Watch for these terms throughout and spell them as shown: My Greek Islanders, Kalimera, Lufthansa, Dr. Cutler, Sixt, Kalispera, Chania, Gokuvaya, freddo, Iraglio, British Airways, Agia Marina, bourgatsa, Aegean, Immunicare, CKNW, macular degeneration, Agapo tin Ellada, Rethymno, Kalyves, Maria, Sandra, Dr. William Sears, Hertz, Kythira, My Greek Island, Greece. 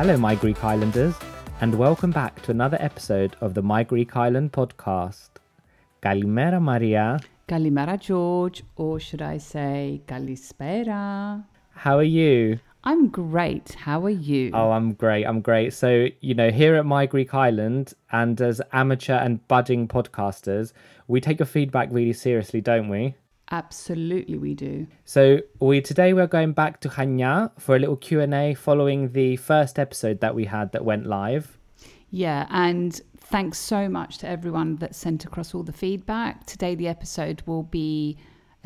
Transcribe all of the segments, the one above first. Hello, My Greek Islanders, and welcome back to another episode of the My Greek Island podcast. Kalimera, Maria. Kalimera, George, or should I say Kalispera. How are you? I'm great. How are you? Oh, I'm great. So, you know, here at My Greek Island, and as amateur and budding podcasters, we take your feedback really seriously, don't we? Absolutely we do. So today we're going back to Chania for a little Q&A following the first episode that we had that went live. Yeah, and thanks so much to everyone that sent across all the feedback. Today the episode will be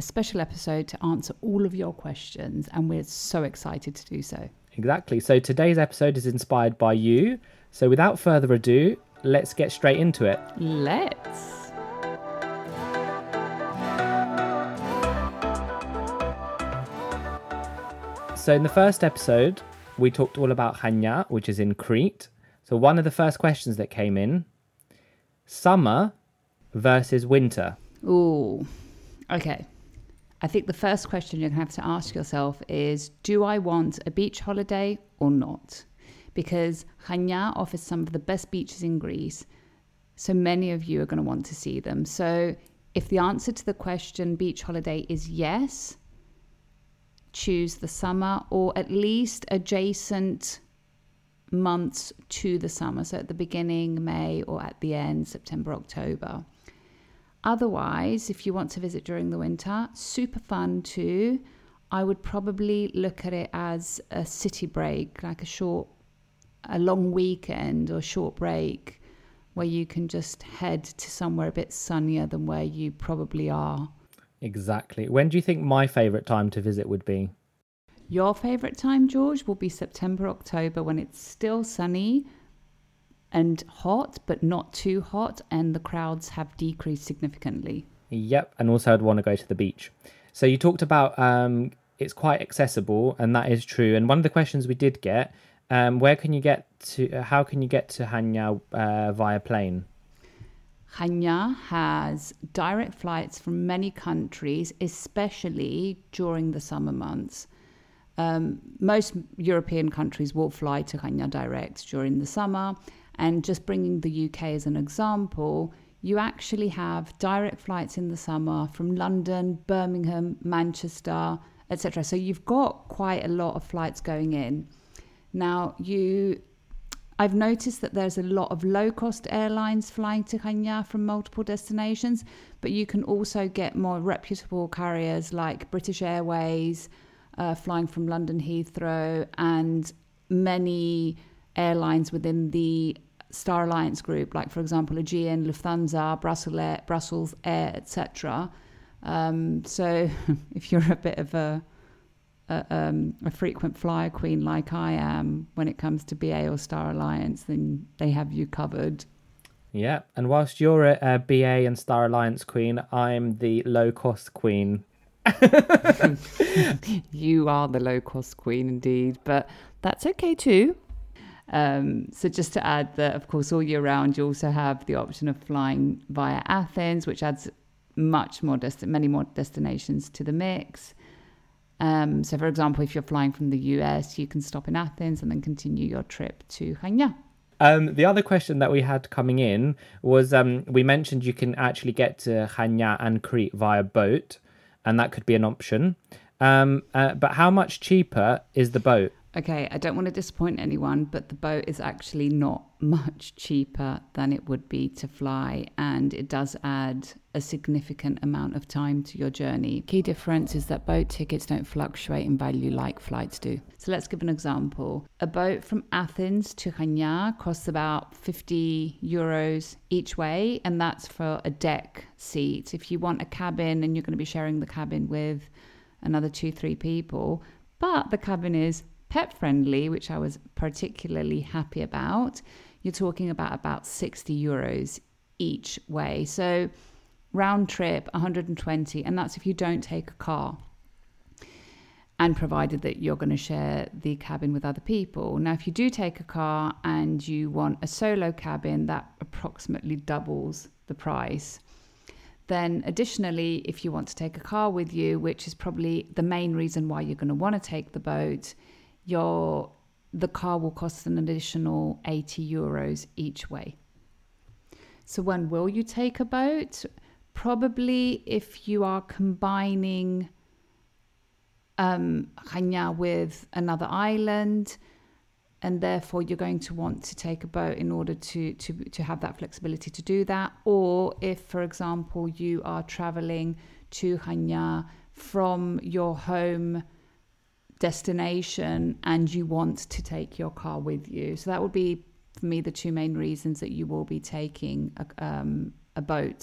a special episode to answer all of your questions, and we're so excited to do so. Exactly. So today's episode is inspired by you. So without further ado, let's get straight into it. Let's. So in the first episode, we talked all about Chania, which is in Crete. So one of the first questions that came in, summer versus winter. Ooh, okay. I think the first question you're going to have to ask yourself is, do I want a beach holiday or not? Because Chania offers some of the best beaches in Greece. So many of you are going to want to see them. So if the answer to the question, beach holiday, is yes, choose the summer, or at least adjacent months to the summer. So at the beginning, May, or at the end, September, October. Otherwise, if you want to visit during the winter, super fun too. I would probably look at it as a city break, like a long weekend or short break where you can just head to somewhere a bit sunnier than where you probably are. Exactly. When do you think my favourite time to visit would be? Your favourite time, George, will be September, October, when it's still sunny and hot, but not too hot, and the crowds have decreased significantly. Yep, and also I'd want to go to the beach. So you talked about it's quite accessible, and that is true. And one of the questions we did get, how can you get to Chania via plane? Chania has direct flights from many countries, especially during the summer months. Most European countries will fly to Chania direct during the summer. And just bringing the UK as an example, you actually have direct flights in the summer from London, Birmingham, Manchester, etc. So you've got quite a lot of flights going in. Now, I've noticed that there's a lot of low-cost airlines flying to Chania from multiple destinations, but you can also get more reputable carriers like British Airways flying from London Heathrow, and many airlines within the Star Alliance group, like, for example, Aegean, Lufthansa, Brussels Air, etc. So if you're a bit of a frequent flyer queen like I am when it comes to BA or Star Alliance, then they have you covered. Yeah, and whilst you're a BA and Star Alliance queen, I'm the low-cost queen. You are the low-cost queen indeed, but that's okay too. So just to add that, of course, all year round, you also have the option of flying via Athens, which adds many more destinations to the mix. So, for example, if you're flying from the US, you can stop in Athens and then continue your trip to Chania. The other question that we had coming in was, we mentioned you can actually get to Chania and Crete via boat, and that could be an option. But how much cheaper is the boat? Okay, I don't want to disappoint anyone, but the boat is actually not much cheaper than it would be to fly, and it does add a significant amount of time to your journey. Key difference is that boat tickets don't fluctuate in value like flights do. So let's give an example. A boat from Athens to Chania costs about €50 each way, and that's for a deck seat. If you want a cabin and you're going to be sharing the cabin with another 2-3 people, but the cabin is pet friendly, which I was particularly happy about, you're talking about €60 each way. So round trip, 120, and that's if you don't take a car, and provided that you're going to share the cabin with other people. Now, if you do take a car and you want a solo cabin, that approximately doubles the price. Then additionally, if you want to take a car with you, which is probably the main reason why you're going to want to take the boat, the car will cost an additional €80 each way. So when will you take a boat? Probably if you are combining Chania with another island, and therefore you're going to want to take a boat in order to have that flexibility to do that. Or if, for example, you are traveling to Chania from your home destination and you want to take your car with you. So that would be, for me, the two main reasons that you will be taking a boat.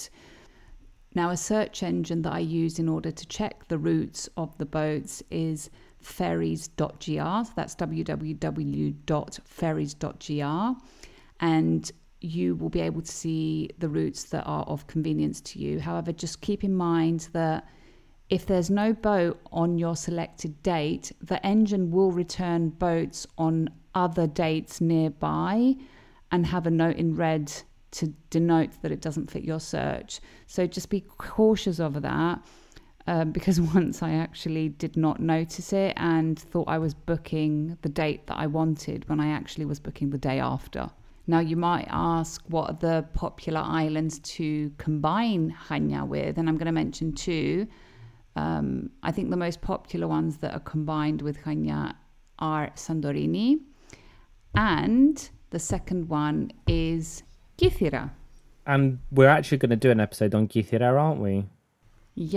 Now, a search engine that I use in order to check the routes of the boats is ferries.gr. So that's www.ferries.gr. And you will be able to see the routes that are of convenience to you. However, just keep in mind that if there's no boat on your selected date, the engine will return boats on other dates nearby and have a note in red to denote that it doesn't fit your search. So just be cautious of that, because once I actually did not notice it and thought I was booking the date that I wanted when I actually was booking the day after. Now, you might ask what are the popular islands to combine Chania with, and I'm going to mention two. I think the most popular ones that are combined with Chania are Santorini, and the second one is Kythira. And we're actually going to do an episode on Kythira, aren't we?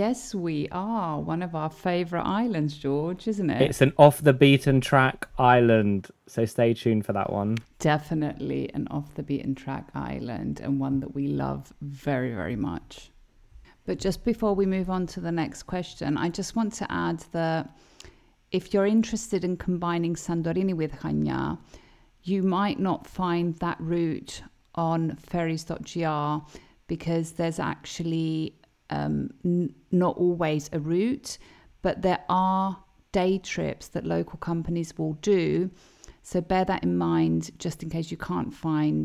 Yes, we are. One of our favourite islands, George, isn't it? It's an off-the-beaten-track island, so stay tuned for that one. Definitely an off-the-beaten-track island, and one that we love very, very much. But just before we move on to the next question, I just want to add that if you're interested in combining Santorini with Chania, you might not find that route on ferries.gr, because there's actually not always a route, but there are day trips that local companies will do. So bear that in mind, just in case you can't find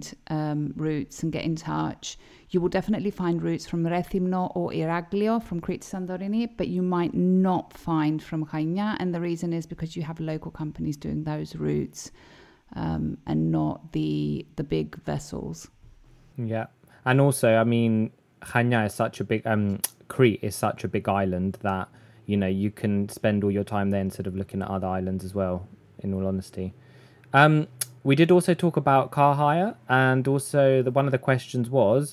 routes, and get in touch. You will definitely find routes from Rethymno or Iraglio from Crete to Santorini, but you might not find from Chania. And the reason is because you have local companies doing those routes and not the big vessels. Yeah. And also, I mean, Crete is such a big island that, you know, you can spend all your time then sort of looking at other islands as well, in all honesty. We did also talk about car hire, and also one of the questions was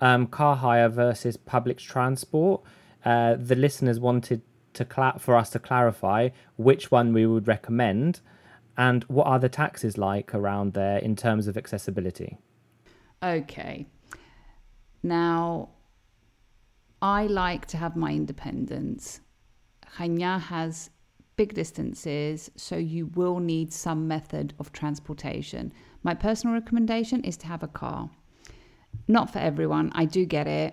car hire versus public transport. The listeners wanted to for us to clarify which one we would recommend and what are the taxes like around there in terms of accessibility. Okay. Now, I like to have my independence. Chania has big distances, so you will need some method of transportation. My personal recommendation is to have a car. Not for everyone, I do get it.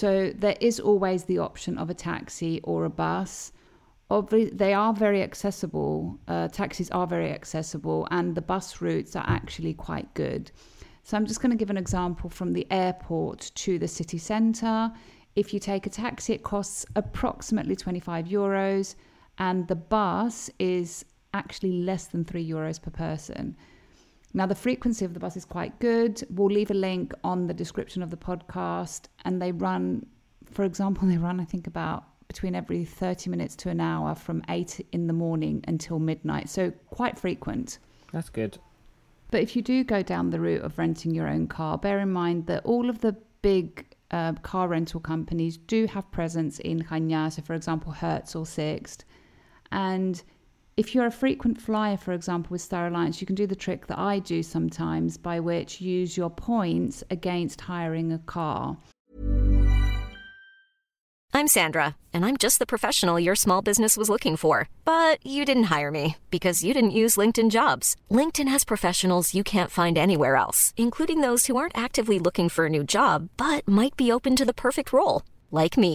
So there is always the option of a taxi or a bus. Obviously, they are very accessible. Taxis are very accessible, and the bus routes are actually quite good. So I'm just going to give an example from the airport to the city centre. If you take a taxi, it costs approximately €25, and the bus is actually less than €3 per person. Now, the frequency of the bus is quite good. We'll leave a link on the description of the podcast. And they run, for example, I think about between every 30 minutes to an hour from 8 in the morning until midnight. So quite frequent. That's good. But if you do go down the route of renting your own car, bear in mind that all of the big car rental companies do have presence in Chania. So, for example, Hertz or Sixt. And if you're a frequent flyer, for example, with Star Alliance, you can do the trick that I do sometimes, by which use your points against hiring a car. I'm Sandra, and I'm just the professional your small business was looking for. But you didn't hire me because you didn't use LinkedIn Jobs. LinkedIn has professionals you can't find anywhere else, including those who aren't actively looking for a new job, but might be open to the perfect role, like me.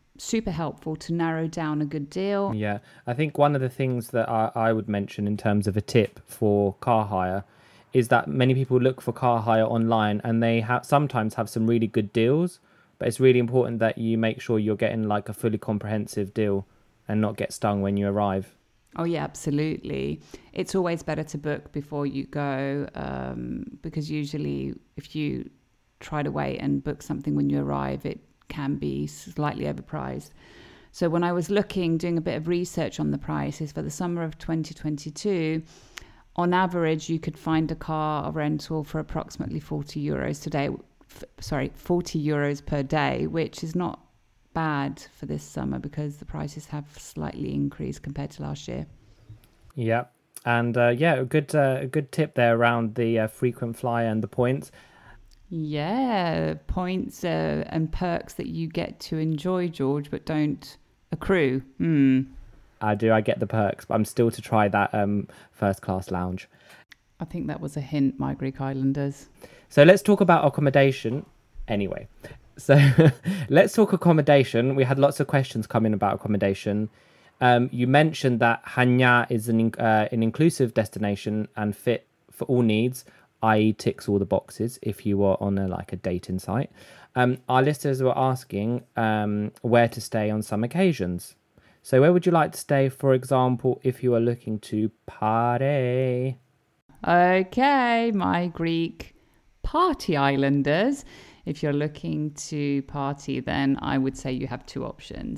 super helpful to narrow down a good deal. Yeah, I think one of the things that I would mention in terms of a tip for car hire is that many people look for car hire online, and they sometimes have some really good deals, but it's really important that you make sure you're getting like a fully comprehensive deal and not get stung when you arrive. Oh yeah, absolutely. It's always better to book before you go, because usually if you try to wait and book something when you arrive, it can be slightly overpriced. So when I was doing a bit of research on the prices for the summer of 2022, on average, you could find a car rental for approximately €40 per day, which is not bad for this summer because the prices have slightly increased compared to last year. Yeah, and a good tip there around the frequent flyer and the points. Yeah, points and perks that you get to enjoy, George, but don't accrue. I do. I get the perks, but I'm still to try that first class lounge. I think that was a hint, My Greek Islanders. So let's talk about accommodation anyway. So let's talk accommodation. We had lots of questions come in about accommodation. You mentioned that Chania is an inclusive destination and fit for all needs, i.e. ticks all the boxes if you are on a dating site. Our listeners were asking where to stay on some occasions. So where would you like to stay, for example, if you are looking to party? Okay, My Greek party islanders. If you're looking to party, then I would say you have two options.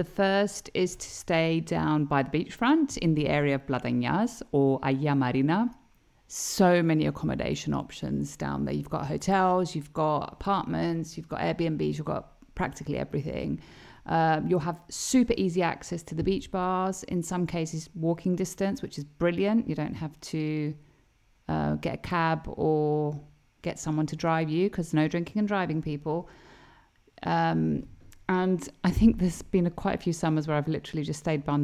The first is to stay down by the beachfront in the area of Platanias or Agia Marina. So many accommodation options down there. You've got hotels, you've got apartments, you've got Airbnbs, you've got practically everything. You'll have super easy access to the beach bars, in some cases walking distance, which is brilliant. You don't have to get a cab or get someone to drive you, because no drinking and driving, people. And I think there's been quite a few summers where I've literally just stayed down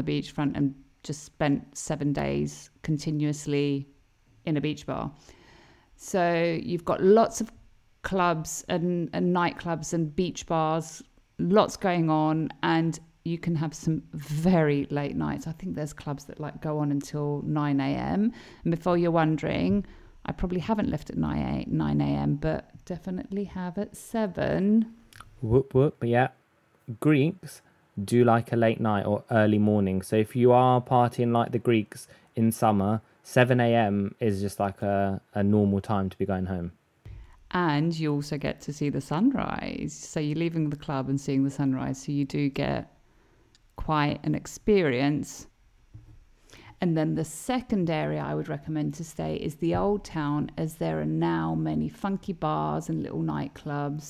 the beachfront and just spent 7 days continuously in a beach bar. So you've got lots of clubs and nightclubs and beach bars, lots going on, and you can have some very late nights. I think there's clubs that like go on until 9 a.m. And before you're wondering, I probably haven't left at 9 a.m., but definitely have at 7. Whoop, whoop, yeah. Greeks do like a late night or early morning. So if you are partying like the Greeks in summer, 7 a.m. is just like a normal time to be going home. And you also get to see the sunrise. So you're leaving the club and seeing the sunrise. So you do get quite an experience. And then the second area I would recommend to stay is the Old Town, as there are now many funky bars and little nightclubs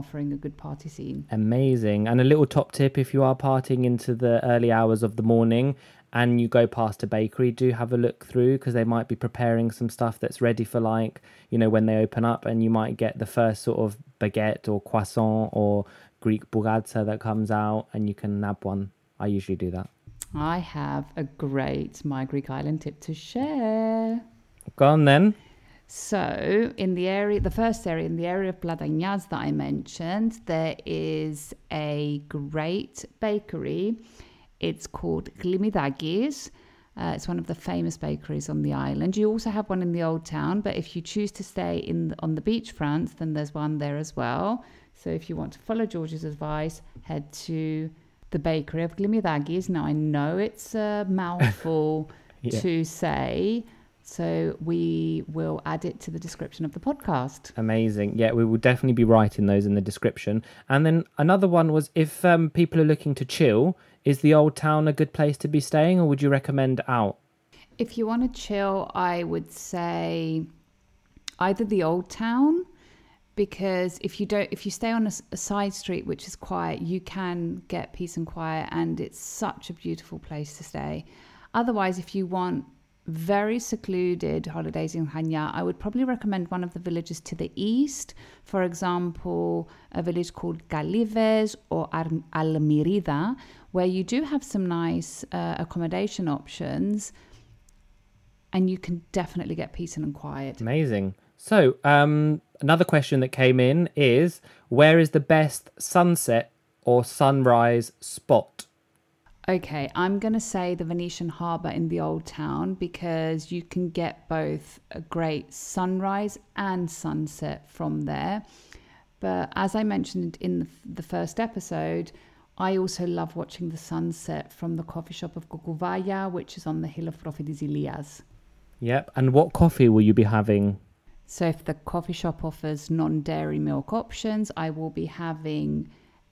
offering a good party scene. Amazing. And a little top tip, if you are partying into the early hours of the morning and you go past a bakery, do have a look through, because they might be preparing some stuff that's ready for, like, you know, when they open up, and you might get the first sort of baguette or croissant or Greek bourgatsa that comes out, and you can nab one. I usually do that. I have a great My Greek Island tip to share. Go on then. So in the area, the first area, in the area of Platanias that I mentioned, there is a great bakery. It's called Glimidakis. It's one of the famous bakeries on the island. You also have one in the Old Town, but if you choose to stay on the beachfront, then there's one there as well. So if you want to follow George's advice, head to the bakery of Glimidakis. Now, I know it's a mouthful to say, so we will add it to the description of the podcast. Amazing. Yeah, we will definitely be writing those in the description. And then another one was, if people are looking to chill, is the Old Town a good place to be staying, or would you recommend out? If you want to chill, I would say either the Old Town, because if you stay on a side street which is quiet, you can get peace and quiet, and it's such a beautiful place to stay. Otherwise, if you want very secluded holidays in Chania, I would probably recommend one of the villages to the east. For example, a village called Kalyves or Almirida, where you do have some nice accommodation options, and you can definitely get peace and quiet. Amazing. So, another question that came in is, where is the best sunset or sunrise spot? Okay, I'm going to say the Venetian harbour in the Old Town, because you can get both a great sunrise and sunset from there. But as I mentioned in the first episode, I also love watching the sunset from the coffee shop of Gokuvaya, which is on the hill of Prophetis Ilias. Yep, and what coffee will you be having? So if the coffee shop offers non-dairy milk options, I will be having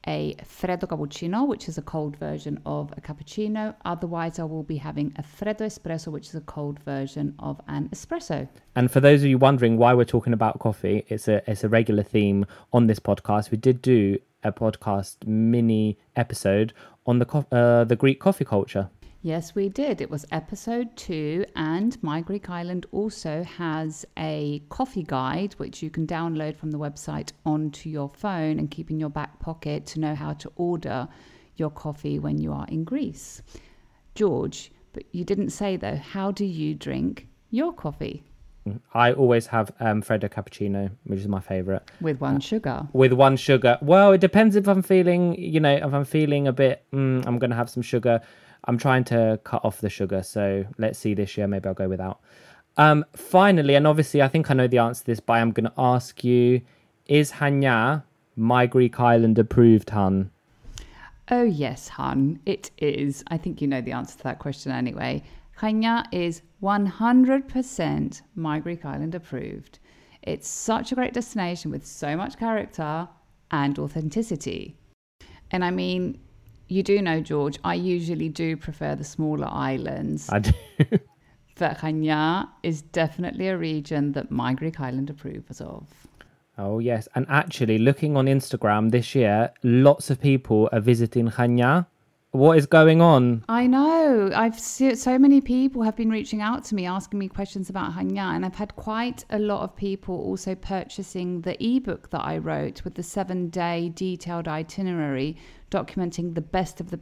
a freddo cappuccino, which is a cold version of a cappuccino. Otherwise, I will be having a freddo espresso, which is a cold version of an espresso. And for those of you wondering why we're talking about coffee, it's a regular theme on this podcast. We did do a podcast mini episode on the Greek coffee culture. Yes, we did. It was episode 2, and My Greek Island also has a coffee guide, which you can download from the website onto your phone and keep in your back pocket to know how to order your coffee when you are in Greece. George, but you didn't say though, how do you drink your coffee? I always have freddo cappuccino, which is my favorite. With one sugar. With one sugar. Well, it depends if I'm feeling, if I'm feeling a bit, I'm going to have some sugar. I'm trying to cut off the sugar, so let's see this year. Maybe I'll go without. Finally, and obviously I think I know the answer to this, but I'm going to ask you, is Chania My Greek Island approved, hun? Oh, yes, hun. It is. I think you know the answer to that question anyway. Chania is 100% My Greek Island approved. It's such a great destination with so much character and authenticity. And I mean, you do know, George, I usually do prefer the smaller islands. I do. But Chania is definitely a region that My Greek Island approves of. Oh, yes. And actually, looking on Instagram this year, lots of people are visiting Chania, What is going on? I know. So many people have been reaching out to me, asking me questions about Chania, and I've had quite a lot of people also purchasing the ebook that I wrote with the 7-day detailed itinerary documenting the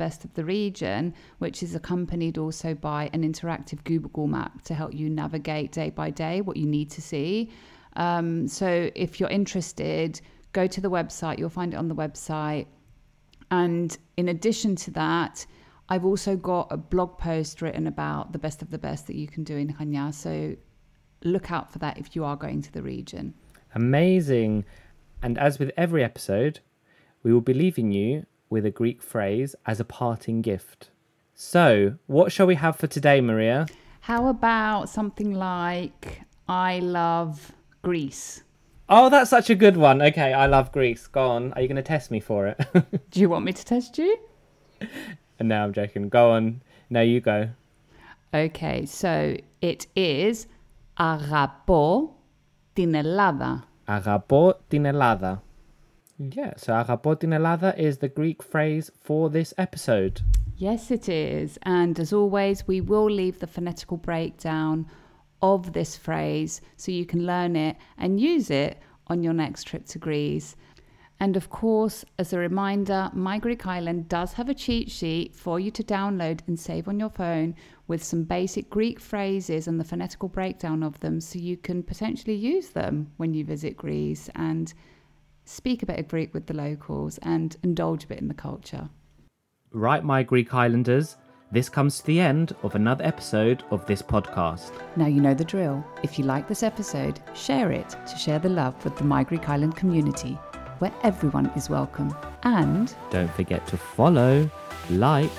best of the region, which is accompanied also by an interactive Google map to help you navigate day by day what you need to see. So if you're interested, go to the website. You'll find it on the website. And in addition to that, I've also got a blog post written about the best of the best that you can do in Chania. So look out for that if you are going to the region. Amazing. And as with every episode, we will be leaving you with a Greek phrase as a parting gift. So what shall we have for today, Maria? How about something like, I love Greece? Oh, that's such a good one. Okay, I love Greece. Go on. Are you going to test me for it? Do you want me to test you? No, I'm joking. Go on. No, you go. Okay, so it is Agapo tin Ellada. Agapo tin Ellada. Yeah, so Agapo tin Ellada is the Greek phrase for this episode. Yes, it is. And as always, we will leave the phonetical breakdown of this phrase so you can learn it and use it on your next trip to Greece. And of course, as a reminder, My Greek Island does have a cheat sheet for you to download and save on your phone with some basic Greek phrases and the phonetical breakdown of them so you can potentially use them when you visit Greece and speak a bit of Greek with the locals and indulge a bit in the culture. Right, My Greek Islanders. This comes to the end of another episode of this podcast. Now you know the drill. If you like this episode, share it to share the love with the My Greek Island community, where everyone is welcome. And don't forget to follow, like,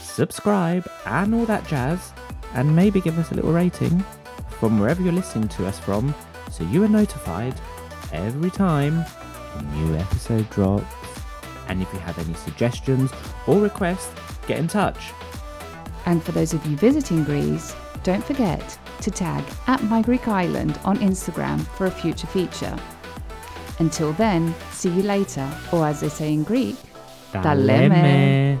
subscribe, and all that jazz. And maybe give us a little rating from wherever you're listening to us from, so you are notified every time a new episode drops. And if you have any suggestions or requests, get in touch. And for those of you visiting Greece, don't forget to tag @MyGreekIsland on Instagram for a future feature. Until then, see you later, or as they say in Greek, ta leme.